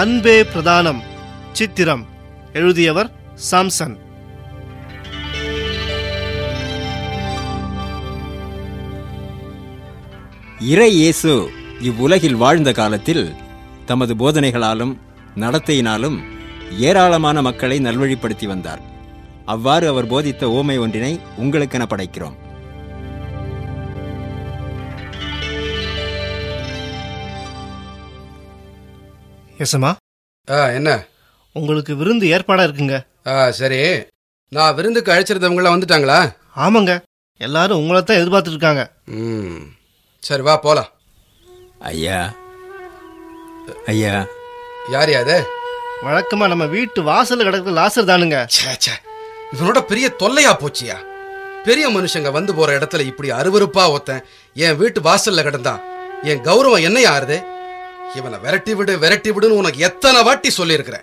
அன்பே பிரதானம் சித்திரம். எழுதியவர் சாம்சன். இறை இயேசு இவ்வுலகில் வாழ்ந்த காலத்தில் தமது போதனைகளாலும் நடத்தையினாலும் ஏராளமான மக்களை நல்வழிப்படுத்தி வந்தார். அவ்வாறு அவர் போதித்த ஓமை ஒன்றினை உங்களுக்கென படைக்கிறோம். எஸ்மா, என்ன உங்களுக்கு விருந்து ஏற்பாடா இருக்குங்க? சரி, நான் விருந்துக்கு அழைச்சிருந்தவங்களாம் வந்துட்டாங்களா? ஆமாங்க, எல்லாரும் உங்களை தான் எதிர்பார்த்துட்டு இருக்காங்க. சரி வா போலாம். ஐயா ஐயா, யார் யாது? வழக்கமா நம்ம வீட்டு வாசல் கிடக்குற லாசர் தானுங்க. இவனோட பெரிய தொல்லையா போச்சியா? பெரிய மனுஷங்க வந்து போற இடத்துல இப்படி அருவருப்பா ஒருத்தன் என் வீட்டு வாசல்ல கிடந்தான். என் கௌரவம் என்ன யாருது? இவனை விரட்டி விடு விரட்டி விடுன்னு உனக்கு எத்தனை வாட்டி சொல்லியிருக்கிறேன்.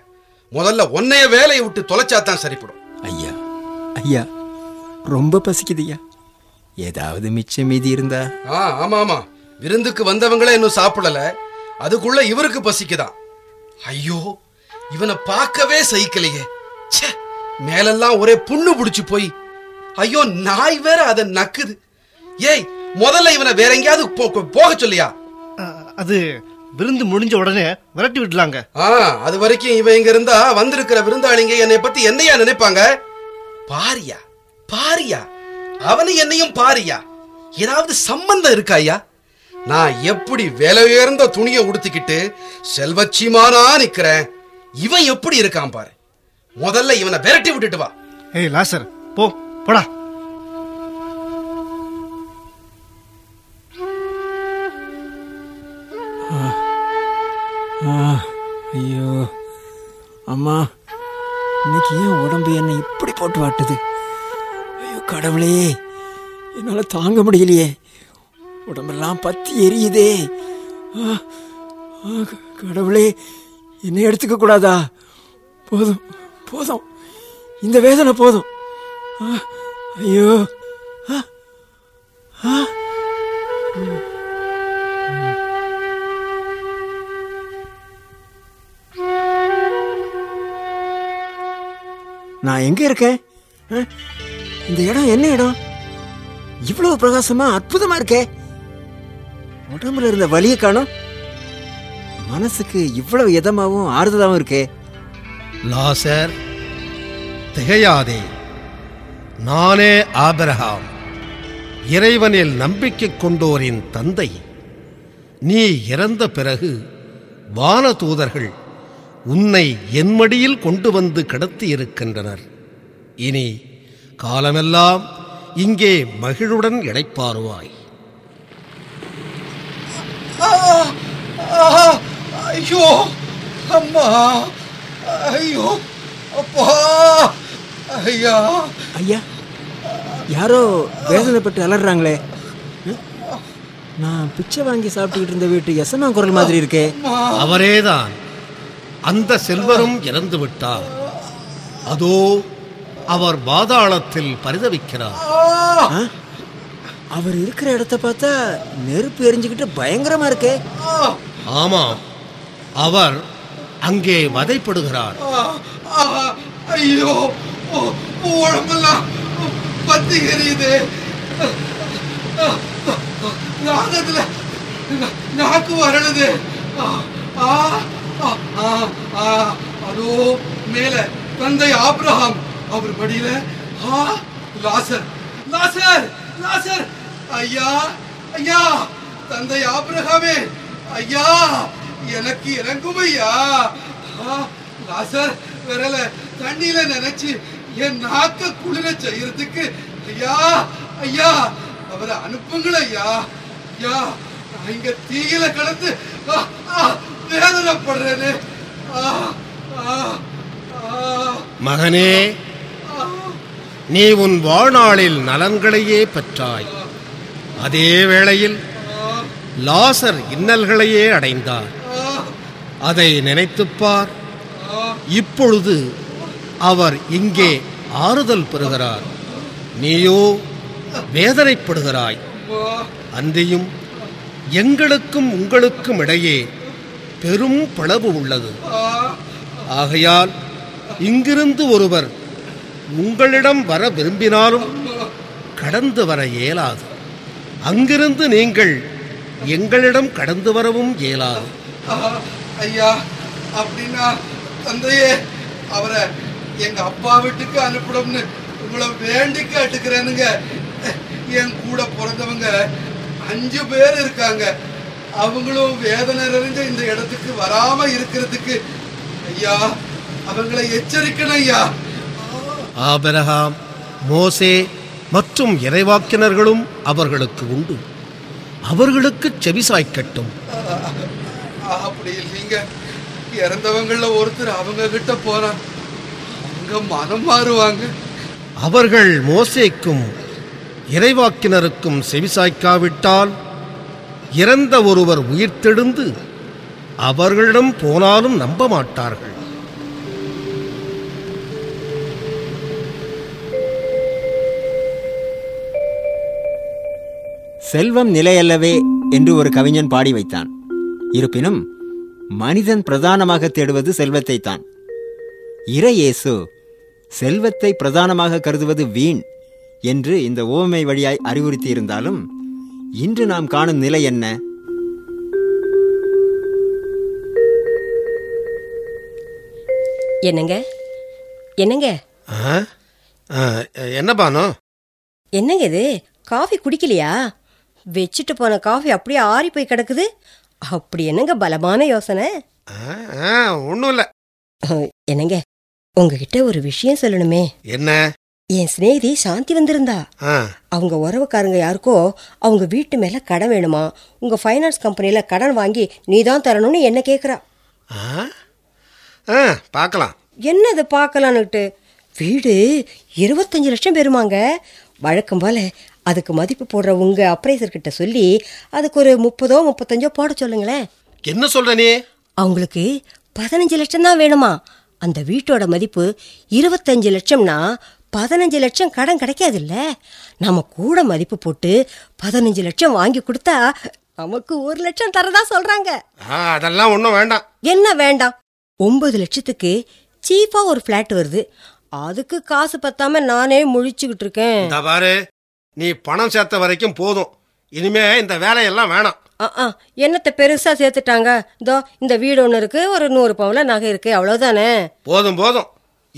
முதல்ல ஒன்னைய வேலையை விட்டு தொலைச்சாதான் சரிப்படும். ஐயா ஐயா, ரொம்ப பசிக்குதுயா, ஏதாவது மிச்சம் மீதி இருந்தா? ஆமா ஆமா, விருந்துக்கு வந்தவங்களே இன்னும் சாப்பிடல, அதுக்குள்ள இவருக்கு பசிக்குதான். ஐயோ, இவனை பார்க்கவே சகிக்கலையே. மேலெல்லாம் ஒரே புண்ணு பிடிச்சு போய், ஐயோ நாய் வேற அதை நக்குது. ஏய், முதல்ல இவனை வேற எங்கேயாவது போக சொல்லியா? அது விருந்து முடிஞ்ச உடனே விரட்டி விடலாங்க. அது வரைக்கும் இவன் இங்க இருந்தா வந்திருக்கிற விருந்தாளிங்க என்னை பத்தி என்னையா நினைப்பாங்க? பாரியா பாரியா, அவனு என்னையும் பாரியா. ஏதாவது சம்பந்தம் இருக்காயா? நான் எப்படி விலை உயர்ந்த துணியை உடுத்திக்கிட்டு செல்வச்சிமானா நிக்கிறேன், இவன் எப்படி இருக்கான் பாரு. முதல்ல இவனை விரட்டி விட்டுட்டு வா. ஏய் லாசர், போ போடா. ஐயோ அம்மா, இன்னைக்கு ஏன் உடம்பு என்னை இப்படி போட்டு வாட்டுது? ஐயோ கடவுளே, என்னால் தாங்க முடியலையே, உடம்பெல்லாம் பத்தி எரியுதே. கடவுளே, என்னை எடுத்துக்க கூடாதா? போதும் போதும், இந்த வேதனை போதும். ஐயோ நான் எங்க இருக்கேன்? இந்த இடம் என்ன இடம்? இவ்வளவு பிரகாசமா அற்புதமா இருக்கே. உடம்புல இருந்த வலியை காணோம். மனசுக்கு இவ்வளவு இதமாவும் ஆறுதலாவும் இருக்கே. லாசர் திகையாதே, நானே ஆபிரகாம், இறைவனில் நம்பிக்கை கொண்டோரின் தந்தை. நீ இறந்த பிறகு வான தூதர்கள் உன்னை என் மடியில் கொண்டு வந்து கடத்தி இருக்கின்றனர். இனி காலமெல்லாம் இங்கே மகிழுடன் இளைப்பாருவாய். ஐயோ அம்மா, ஐயோ அப்பா, ஐயா ஐயா, யாரோ வேதனைப்பட்டு அலறாங்களே. நான் பிச்சை வாங்கி சாப்பிட்டுக்கிட்டு இருந்த வீட்டு எசமா குரல் மாதிரி இருக்கே. அவரேதான். அந்த செல்வரும் இறந்து விட்டார். அதோ அவர் பாதாளத்தில் பரிதவிக்கிறார். அவர் இருக்கிற இடத்தை பார்த்தா நெருப்பு எரிஞ்சுக்கிட்டு பயங்கரமா இருக்கே. ஆமா, அவர் அங்கே வதைப்படுகிறார். ஐயோ உடம்பெல்லாம் பத்தி எரியுது. நாகத்துல நாக்கு வரலுது. அதோ மேல தந்தை ஆபிரகாம், அவர் மடியில லாசர். லாசர் லாசர், ஐயா ஐயா, தந்தை ஆபிரகாமே ஐயா, எனக்கு இறங்கும் ஐயா. லாசர் விரல தண்ணியில நினைச்சு என் நாக்க குளிர செய்யறதுக்கு ஐயா ஐயா அவரை அனுப்புங்கள ஐயா. ஐயா, நான் இங்க தீயில கடந்து வேதனைப்படுறேன்னு. மகனே, நீ உன் வாழ்நாளில் நலன்களையே பெற்றாய். அதே வேளையில் லாசர் இன்னல்களையே அடைந்தார். அதை நினைத்துப்பார். இப்பொழுது அவர் இங்கே ஆறுதல் பெறுகிறார். நீயோ வேதனைப்படுகிறாய். அன்றியும் எங்களுக்கும் உங்களுக்கும் இடையே பெரும் பிளவு உள்ளது. ஆகையால் இங்கிருந்து ஒருவர் உங்களிடம் வர விரும்பினாலும் கடந்து வர இயலாது. அங்கிருந்து நீங்கள் எங்களிடம் கடந்து வரவும் இயலாது. ஐயா, அப்படின்னா தந்தையே, அவரை எங்க அப்பா வீட்டுக்கு அனுப்பிடும்னு உங்களை வேண்டி கேட்டுக்கிறேனுங்க. என் கூட பிறந்தவங்க 5 பேர் இருக்காங்க. அவங்களும் வேதனை நிறைஞ்ச இந்த இடத்துக்கு வராம இருக்கிறதுக்கு ஐயா அவங்களை எச்சரிக்கணும் ஐயா. ஆபிரகாம், மோசே மற்றும் இறைவாக்கினர்களும் அவர்களுக்கு உண்டு. அவர்களுக்கு செவிசாய்க்கட்டும். அப்படி இல்லைங்க, இறந்தவங்கள ஒருத்தர் அவங்க கிட்ட போற அவங்க மனம் மாறுவாங்க. அவர்கள் மோசேக்கும் இறைவாக்கினருக்கும் செவிசாய்க்காவிட்டால் இறந்த ஒருவர் உயிர்த்தெழுந்து அவர்களிடம் போனாலும் நம்ப மாட்டார்கள். செல்வம் நிலையல்லவே என்று ஒரு கவிஞன் பாடி வைத்தான். இருப்பினும் மனிதன் பிரதானமாக தேடுவது செல்வத்தை தான். இறையேசு செல்வத்தை பிரதானமாக கருதுவது வீண் என்று இந்த ஓமை வழியாய் அறிவுறுத்தி இருந்தாலும் இன்று நாம் காணும் நிலை என்ன? என்னங்க என்னங்க என்ன பானோ, என்னங்க இது? காஃபி குடிக்கலையா? வச்சுட்டு போன காஃபி அப்படியே ஆறி போய் கிடக்குது. அப்படி என்னங்க பலமான யோசனை? ஒன்றும் இல்லை. என்னங்க, உங்ககிட்ட ஒரு விஷயம் சொல்லணுமே. என்ன? என் ஸ்நேகிதி சாந்தி வந்திருந்தா. அவங்க உறவுக்காரங்க யாருக்கோ அவங்க வீட்டு மேல கடன் வேணுமா, உங்க ஃபைனான்ஸ் கம்பெனியில கடன் வாங்கி நீதான் தரணும்னு என்ன கேக்குறா. பார்க்கலாம். என்னது பார்க்கலான்னுட்டு? வீடு 25 லட்சம் பெறுமாங்க. வழக்கம் போல அதுக்கு மதிப்பு போடுற உங்க அப்ரைசர்கிட்ட சொல்லி அதுக்கு ஒரு 30-35 போட சொல்லுங்களேன். என்ன சொல்றே? அவங்களுக்கு 15 லட்சம் தான் வேணுமா. அந்த வீட்டோட மதிப்பு 25 லட்சம்னா 15 லட்சம் கடன் கிடைக்காது இல்ல. நம்ம கூட மதிப்பு போட்டு 15 லட்சம் வாங்கி கொடுத்தா நமக்கு 1 லட்சம் தரதா சொல்றாங்க. அதெல்லாம் ஒன்றும் வேண்டாம். என்ன வேண்டாம்? 9 லட்சத்துக்கு சீப்பா ஒரு பிளாட் வருது. அதுக்கு காசு பத்தாம நானே முழிச்சுக்கிட்டு இருக்கேன். நீ பணம் சேர்த்த வரைக்கும் போதும், இனிமே இந்த வேலையெல்லாம் வேணாம். என்னத்தை பெருசா சேர்த்துட்டாங்க? இதோ இந்த வீடு ஒன்று இருக்கு, ஒரு 100 பவுன் நகை இருக்கு, அவ்வளவுதானே. போதும் போதும்,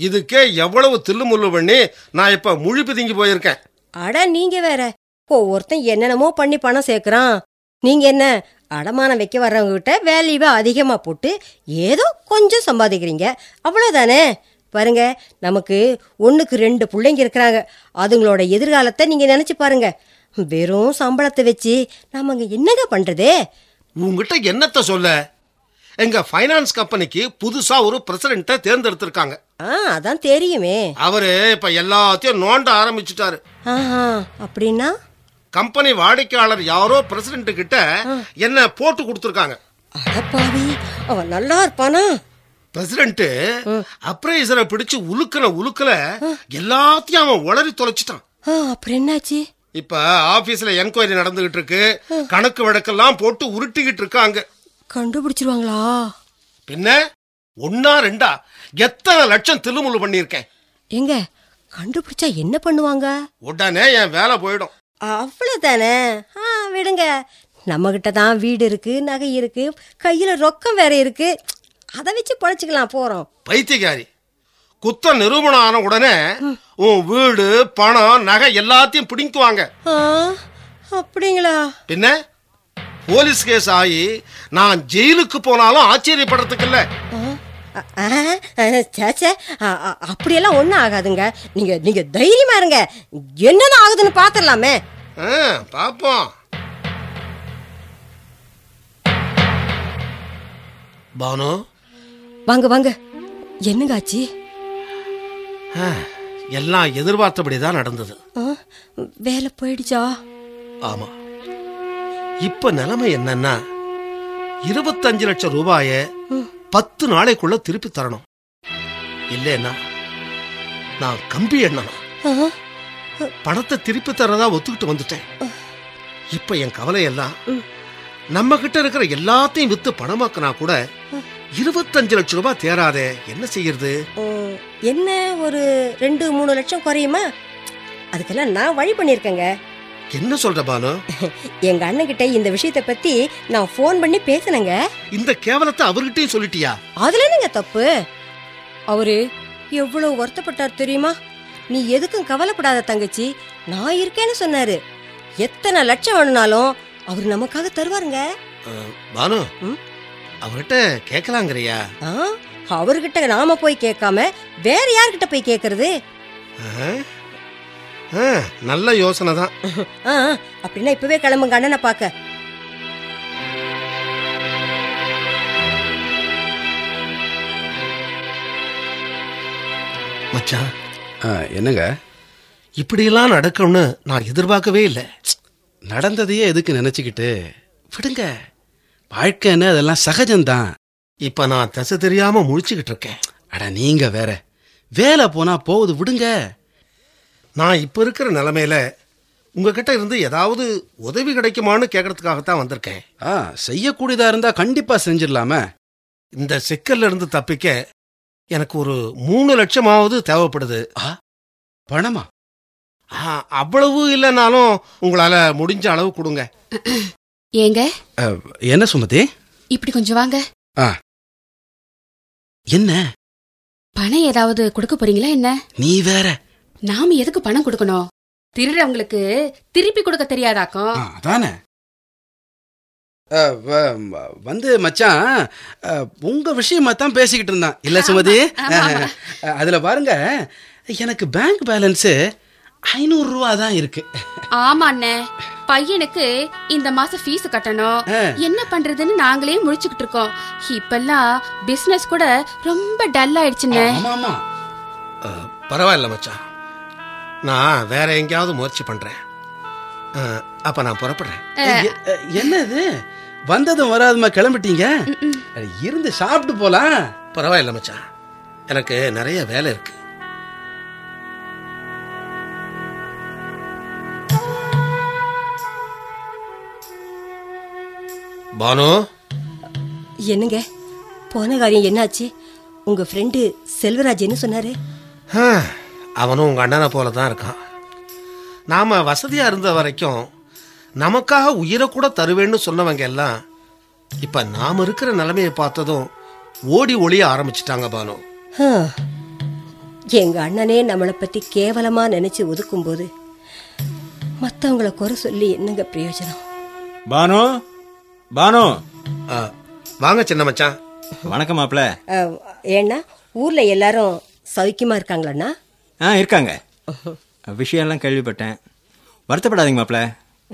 இதுக்கே எவ்வளவு தில்லுமுள்ளு பண்ணி நான் இப்ப முழிப்புதுங்கி போயிருக்கேன். அட நீங்க வேற, ஒவ்வொருத்தன் என்னென்னமோ பண்ணி பணம் சேர்க்கிறான். நீங்க என்ன அடமானம் வைக்க வர்றவங்க கிட்ட வேல்யூவை அதிகமா போட்டு ஏதோ கொஞ்சம் சம்பாதிக்கிறீங்க, அவ்வளவுதானே. பாருங்க, நமக்கு 1க்கு 2 பிள்ளைங்க இருக்கிறாங்க. அதுங்களோட எதிர்காலத்தை நீங்க நினைச்சு பாருங்க. வெறும் சம்பளத்தை வச்சு நாம என்னங்க பண்றது? உங்ககிட்ட என்னத்த சொல்ல, எங்க ஃபைனான்ஸ் கம்பெனிக்கு புதுசா ஒரு பிரசிடென்ட்டை தேர்ந்தெடுத்திருக்காங்க. அதான் தெரியுமே. அவரு இப்ப எல்லாத்தையும் நோண்ட ஆரம்பிச்சுட்டாரு. அப்படின்னா கம்பெனி வாடிக்கையாளர் யாரோ பிரசிடென்ட் கிட்ட என்ன போட்டு கொடுத்திருக்காங்க. அடப்பாவி, அவன் நல்லா இருப்பானா? பிரசிடென்ட் அப்ரைசரை பிடிச்சு உலுக்கல எல்லாத்தையும் அவன் உளறி தொலைச்சிட்டான். அப்புறம் என்னாச்சு? இப்ப ஆபீஸ்ல என்கொயரி நடந்துகிட்டு இருக்கு. கணக்கு வழக்கெல்லாம் போட்டு உருட்டிக்கிட்டு இருக்காங்க. கண்டுபிடிச்சிருவாங்களா? பின்ன 1-2 எத்தனை லட்சம் திருமுழு பண்ணிருக்கேன். எங்க கண்டுபிடிச்சா என்ன பண்ணுவாங்க? உடனே என் வேலை போயிடும், அவ்வளவுதானே. விடுங்க, நம்ம கிட்ட தான் வீடு இருக்கு, நகை இருக்கு, கையில ரொக்கம் வேற இருக்கு. அதை வச்சு பழச்சிக்கலாம் போறோம். பைத்தியக்காரி, குத்த நிரூபணம் ஆன உடனே உன் வீடு பணம் நகை எல்லாத்தையும் பிடிங்குவாங்க. அப்படிங்களா? பின்ன போலீஸ் கேஸ் ஆகி நான் ஜெயிலுக்கு போனாலும் ஆச்சரியப்படுறதுக்கு இல்ல. அப்படியெல்லாம் ஒன்னும் ஆகாதுங்க. நீங்க தைரியமா இருங்க. என்னதான் ஆகுதுன்னு பாத்திரலாமே. பாப்போம். பானு, வாங்க வாங்க. என்னங்க ஆச்சு? எல்லாம் எதிர்பார்த்தபடிதான் நடந்தது. வேலை போயிடுச்சா? ஆமா. இப்ப நிலைமை என்னன்னா 25 லட்சம் ரூபாய 10 நாளைக்குள்ள திருப்பி தரணும். இல்லைன்னா நான் கம்பி எண்ணணும். பணத்தை திருப்பி தரதா ஒத்துக்கிட்டு வந்துட்டேன். இப்ப என் கவலையெல்லாம் நம்ம கிட்ட இருக்கிற எல்லாத்தையும் வித்து பணமாக்கினா கூட 25 லட்சம் ரூபாய் தேராதே, என்ன செய்யறது? என்ன ஒரு 2-3 லட்சம் குறையுமா? அதுக்கெல்லாம் நான் வழி பண்ணிருக்கேங்க. என்ன சொல்ற பானு? எங்க அண்ணன் கிட்ட இந்த விஷயத்தை பத்தி நான் போன் பண்ணி பேசினேங்க. இந்த கேவலத்தை அவர்கிட்டயும் சொல்லிட்டியா? அதுல என்னங்க தப்பு? அவரு எவ்வளவு வருத்தப்பட்டார் தெரியுமா? நீ எதுக்கும் கவலைப்படாத தங்கச்சி, நான் இருக்கேன்னு சொன்னாரு. எத்தனை லட்சம் வேணும்னாலும் அவரு நமக்காக தருவாருங்க. பானு, அவர்கிட்ட கேட்கலாங்கறியா? அவர்கிட்ட நாம போய் கேட்காம வேற யார்கிட்ட போய் கேட்கறது? நல்ல யோசனை தான். அப்படின்னா இப்பவே கிளம்புங்க அண்ணனை பாக்க. மச்சான், என்னங்க இப்படியெல்லாம் நடக்கும்னு நான் எதிர்பார்க்கவே இல்லை. நடந்ததையே எதுக்கு நினைச்சுக்கிட்டு விடுங்க. வாழ்க்கைன்னு அதெல்லாம் சகஜம்தான். இப்ப நான் தசை தெரியாம முழிச்சுக்கிட்டு இருக்கேன். அட நீங்க வேற, வேலை போனா போகுது விடுங்க. நான் இப்ப இருக்கிற நிலைமையில உங்ககிட்ட இருந்து ஏதாவது உதவி கிடைக்குமான்னு கேட்கறதுக்காகத்தான் வந்திருக்கேன். செய்யக்கூடியதா இருந்தா கண்டிப்பா செஞ்சிடலாமே. இந்த சிக்கல்ல இருந்து தப்பிக்க எனக்கு ஒரு 3 லட்சமாவது தேவைப்படுது. பணமா? அவ்வளவு இல்லைனாலும் உங்களால முடிஞ்ச அளவு கொடுங்க. ஏங்க என்ன சுமதி, இப்படி கொஞ்சம் வாங்க. என்ன பணம் ஏதாவது கொடுக்க போறீங்களா என்ன? நீ வேற, நாம எதுக்கு பணம் கொடுக்கணும்? திருடவங்களுக்கு திருப்பி கொடுக்க தெரியாதாக்கும் அதானே. வந்து மச்சான், உங்க விஷயமா தான் பேசிக்கிட்டு இருந்தான் இல்ல சுமதி? அதுல பாருங்க, எனக்கு பேங்க் பேலன்ஸ் 500 ரூபா தான் இருக்கு. ஆமா அண்ணே, பையனுக்கு இந்த மாசம் ஃபீஸ் கட்டணும். என்ன பண்றதுன்னு நாங்களே முடிச்சுக்கிட்டு இருக்கோம். இப்பெல்லாம் பிசினஸ் கூட ரொம்ப டல் ஆயிடுச்சுண்ணே. ஆமா பரவாயில்ல மச்சான், நான் வேற எங்கேயாவது முயற்சி பண்றேன். அப்ப நான் புறப்படுறேன். என்னது வந்ததும் வராதுமா கிளம்பிட்டீங்க? இருந்து சாப்பிட்டு போலாம். பரவாயில்ல மச்சான், எனக்கு நிறைய வேலை இருக்கு. பானு, என்னங்க போன காரியம் என்னாச்சு? உங்க ஃப்ரெண்டு செல்வராஜ் என்ன சொன்னாரு? அவனும் உங்க அண்ணனை போல தான் இருக்கான். நாம வசதியா இருந்த வரைக்கும் நமக்காக உயிரை கூட தருவேன்னு சொன்னவங்க எல்லாம் இப்ப நாம இருக்கிற நிலைமையை பார்த்ததும் ஓடி ஒளிய ஆரம்பிச்சுட்டாங்க பானு. எங்க அண்ணனே நம்மளை பத்தி கேவலமா நினைச்சு ஒதுக்கும் போது மத்தவங்களை குறை சொல்லி என்னங்க பிரயோஜனம்? பானு, பானு வாங்க சின்ன மச்சான். வணக்கம் மாப்ள. ஏன்னா ஊர்ல எல்லாரும் சௌக்கியமா இருக்காங்களா? இருக்காங்க. விஷயம்லாம் கேள்விப்பட்டேன். வருத்தப்படாதீங்க மாப்ள,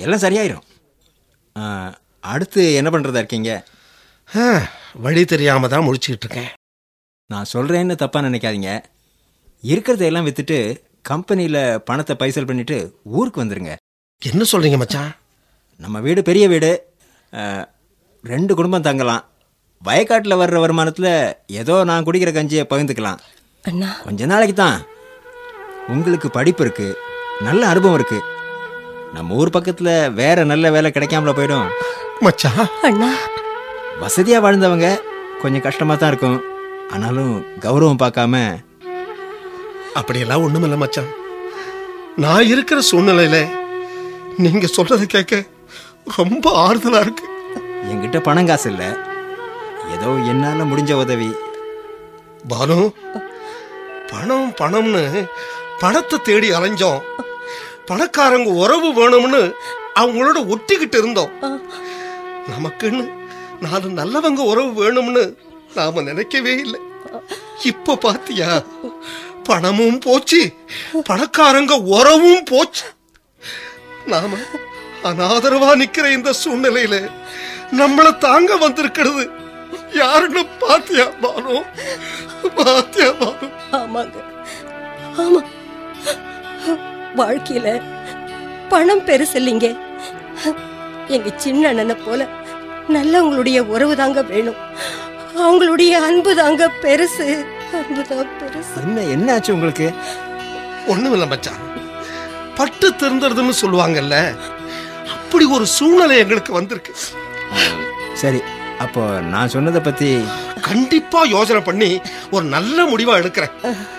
எல்லாம் சரியாயிரும். அடுத்து என்ன பண்ணுறதா இருக்கீங்க? வழி தெரியாமல் தான் முடிச்சுக்கிட்டு இருக்கேன். நான் சொல்கிறேன்னு தப்பாக நினைக்காதீங்க. இருக்கிறதையெல்லாம் விற்றுட்டு கம்பெனியில் பணத்தை பைசல் பண்ணிவிட்டு ஊருக்கு வந்துடுங்க. என்ன சொல்கிறீங்க மச்சான்? நம்ம வீடு பெரிய வீடு, 2 குடும்பம் தங்கலாம். வயக்காட்டில் வர்ற வருமானத்தில் ஏதோ நான் குடிக்கிற கஞ்சியை பகிர்ந்துக்கலாம். கொஞ்ச நாளைக்கு தான். உங்களுக்கு படிப்பு இருக்குது, நல்ல அனுபவம் இருக்குது. நம்ம ஊர் பக்கத்தில் வேறு நல்ல வேலை கிடைக்காமல போயிடும் மச்சான். அண்ணா வசதியாக வாழ்ந்தவங்க கொஞ்சம் கஷ்டமாக தான் இருக்கும். ஆனாலும் கௌரவம் பார்க்காம அப்படியெல்லாம் ஒன்றும் இல்லை மச்சான். நான் இருக்கிற சூழ்நிலையில் நீங்கள் சொல்கிறத கேட்க ரொம்ப ஆறுதலாக இருக்குது. என்கிட்ட பணம் காசு இல்லை, ஏதோ என்னால் முடிஞ்ச உதவி. பானு, பணம் பணம்னு பணத்தை தேடி அலைஞ்சோம். பணக்காரங்க உறவு வேணும்னு அவங்களோட ஒட்டிக்கிட்டு இருந்தோம். நமக்குன்னு 4 நல்லவங்க உறவு வேணும்னு நாம நினைக்கவே இல்லை. இப்ப பாத்தியா, பணமும் போச்சு, பணக்காரங்க உறவும் போச்சு. நாம அனாதரவா நிக்கிற இந்த சூழ்நிலையில நம்மளை தாங்க வந்திருக்கிறது யாருன்னு பாத்தியா பானு? பாத்தியா பானு? ஆமாங்க ஆமா. வாழ்க்கையில பணம் பெருசு இல்லைங்க. எங்க சின்ன அண்ணனை போல நல்லவங்களுடைய உறவு தாங்க வேணும். அவங்களுடைய அன்பு தாங்க பெருசு. அன்புதான் பெருசு. என்ன என்னாச்சு உங்களுக்கு? ஒண்ணும் இல்லை மச்சான். பட்டு தெரிந்ததுன்னு சொல்லுவாங்கல்ல, அப்படி ஒரு சூழ்நிலை எங்களுக்கு வந்திருக்கு. சரி, அப்போ நான் சொன்னதை பற்றி கண்டிப்பாக யோசனை பண்ணி ஒரு நல்ல முடிவாக எடுக்கிறேன்.